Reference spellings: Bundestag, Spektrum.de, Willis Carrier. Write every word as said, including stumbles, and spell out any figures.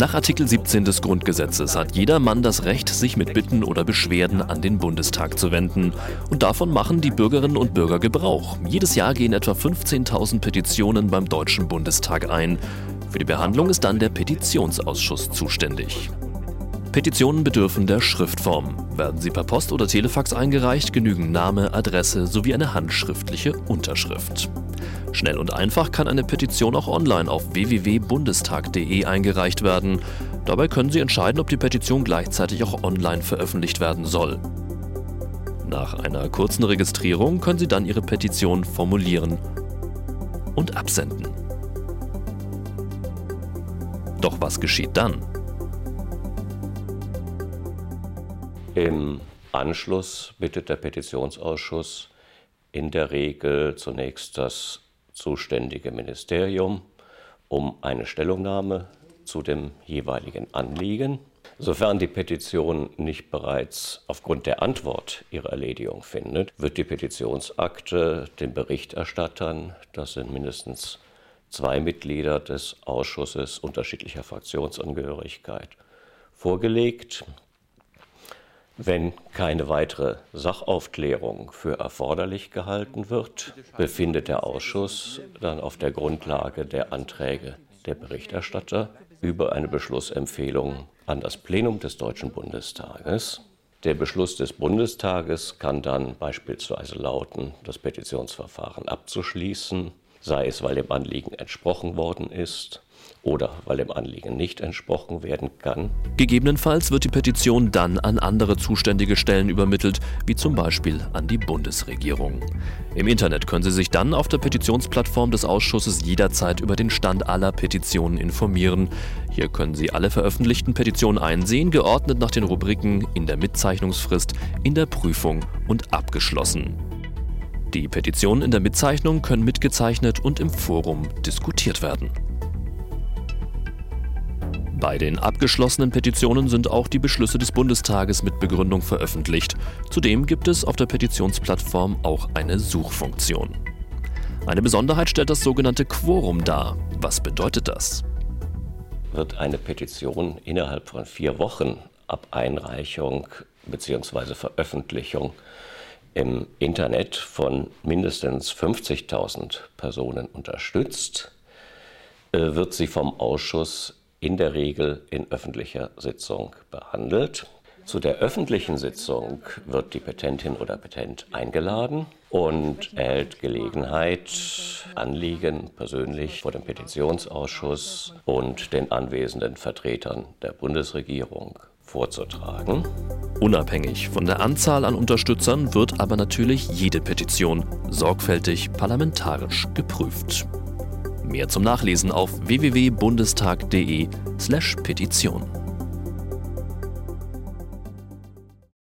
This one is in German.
Nach Artikel siebzehn des Grundgesetzes hat jeder Mann das Recht, sich mit Bitten oder Beschwerden an den Bundestag zu wenden. Und davon machen die Bürgerinnen und Bürger Gebrauch. Jedes Jahr gehen etwa fünfzehntausend Petitionen beim Deutschen Bundestag ein. Für die Behandlung ist dann der Petitionsausschuss zuständig. Petitionen bedürfen der Schriftform. Werden sie per Post oder Telefax eingereicht, genügen Name, Adresse sowie eine handschriftliche Unterschrift. Schnell und einfach kann eine Petition auch online auf w w w punkt bundestag punkt d e eingereicht werden. Dabei können Sie entscheiden, ob die Petition gleichzeitig auch online veröffentlicht werden soll. Nach einer kurzen Registrierung können Sie dann Ihre Petition formulieren und absenden. Doch was geschieht dann? Im Anschluss bittet der Petitionsausschuss in der Regel zunächst das zuständige Ministerium um eine Stellungnahme zu dem jeweiligen Anliegen, sofern die Petition nicht bereits aufgrund der Antwort ihre Erledigung findet, wird die Petitionsakte den Berichterstattern, das sind mindestens zwei Mitglieder des Ausschusses unterschiedlicher Fraktionsangehörigkeit, vorgelegt. Wenn keine weitere Sachaufklärung für erforderlich gehalten wird, befindet der Ausschuss dann auf der Grundlage der Anträge der Berichterstatter über eine Beschlussempfehlung an das Plenum des Deutschen Bundestages. Der Beschluss des Bundestages kann dann beispielsweise lauten, das Petitionsverfahren abzuschließen, sei es, weil dem Anliegen entsprochen worden ist, oder weil dem Anliegen nicht entsprochen werden kann. Gegebenenfalls wird die Petition dann an andere zuständige Stellen übermittelt, wie zum Beispiel an die Bundesregierung. Im Internet können Sie sich dann auf der Petitionsplattform des Ausschusses jederzeit über den Stand aller Petitionen informieren. Hier können Sie alle veröffentlichten Petitionen einsehen, geordnet nach den Rubriken in der Mitzeichnungsfrist, in der Prüfung und abgeschlossen. Die Petitionen in der Mitzeichnung können mitgezeichnet und im Forum diskutiert werden. Bei den abgeschlossenen Petitionen sind auch die Beschlüsse des Bundestages mit Begründung veröffentlicht. Zudem gibt es auf der Petitionsplattform auch eine Suchfunktion. Eine Besonderheit stellt das sogenannte Quorum dar. Was bedeutet das? Wird eine Petition innerhalb von vier Wochen ab Einreichung bzw. Veröffentlichung im Internet von mindestens fünfzigtausend Personen unterstützt, wird sie vom Ausschuss in der Regel in öffentlicher Sitzung behandelt. Zu der öffentlichen Sitzung wird die Petentin oder Petent eingeladen und erhält Gelegenheit, Anliegen persönlich vor dem Petitionsausschuss und den anwesenden Vertretern der Bundesregierung vorzutragen. Unabhängig von der Anzahl an Unterstützern wird aber natürlich jede Petition sorgfältig parlamentarisch geprüft. Mehr zum Nachlesen auf w w w punkt bundestag punkt d e slash Petition.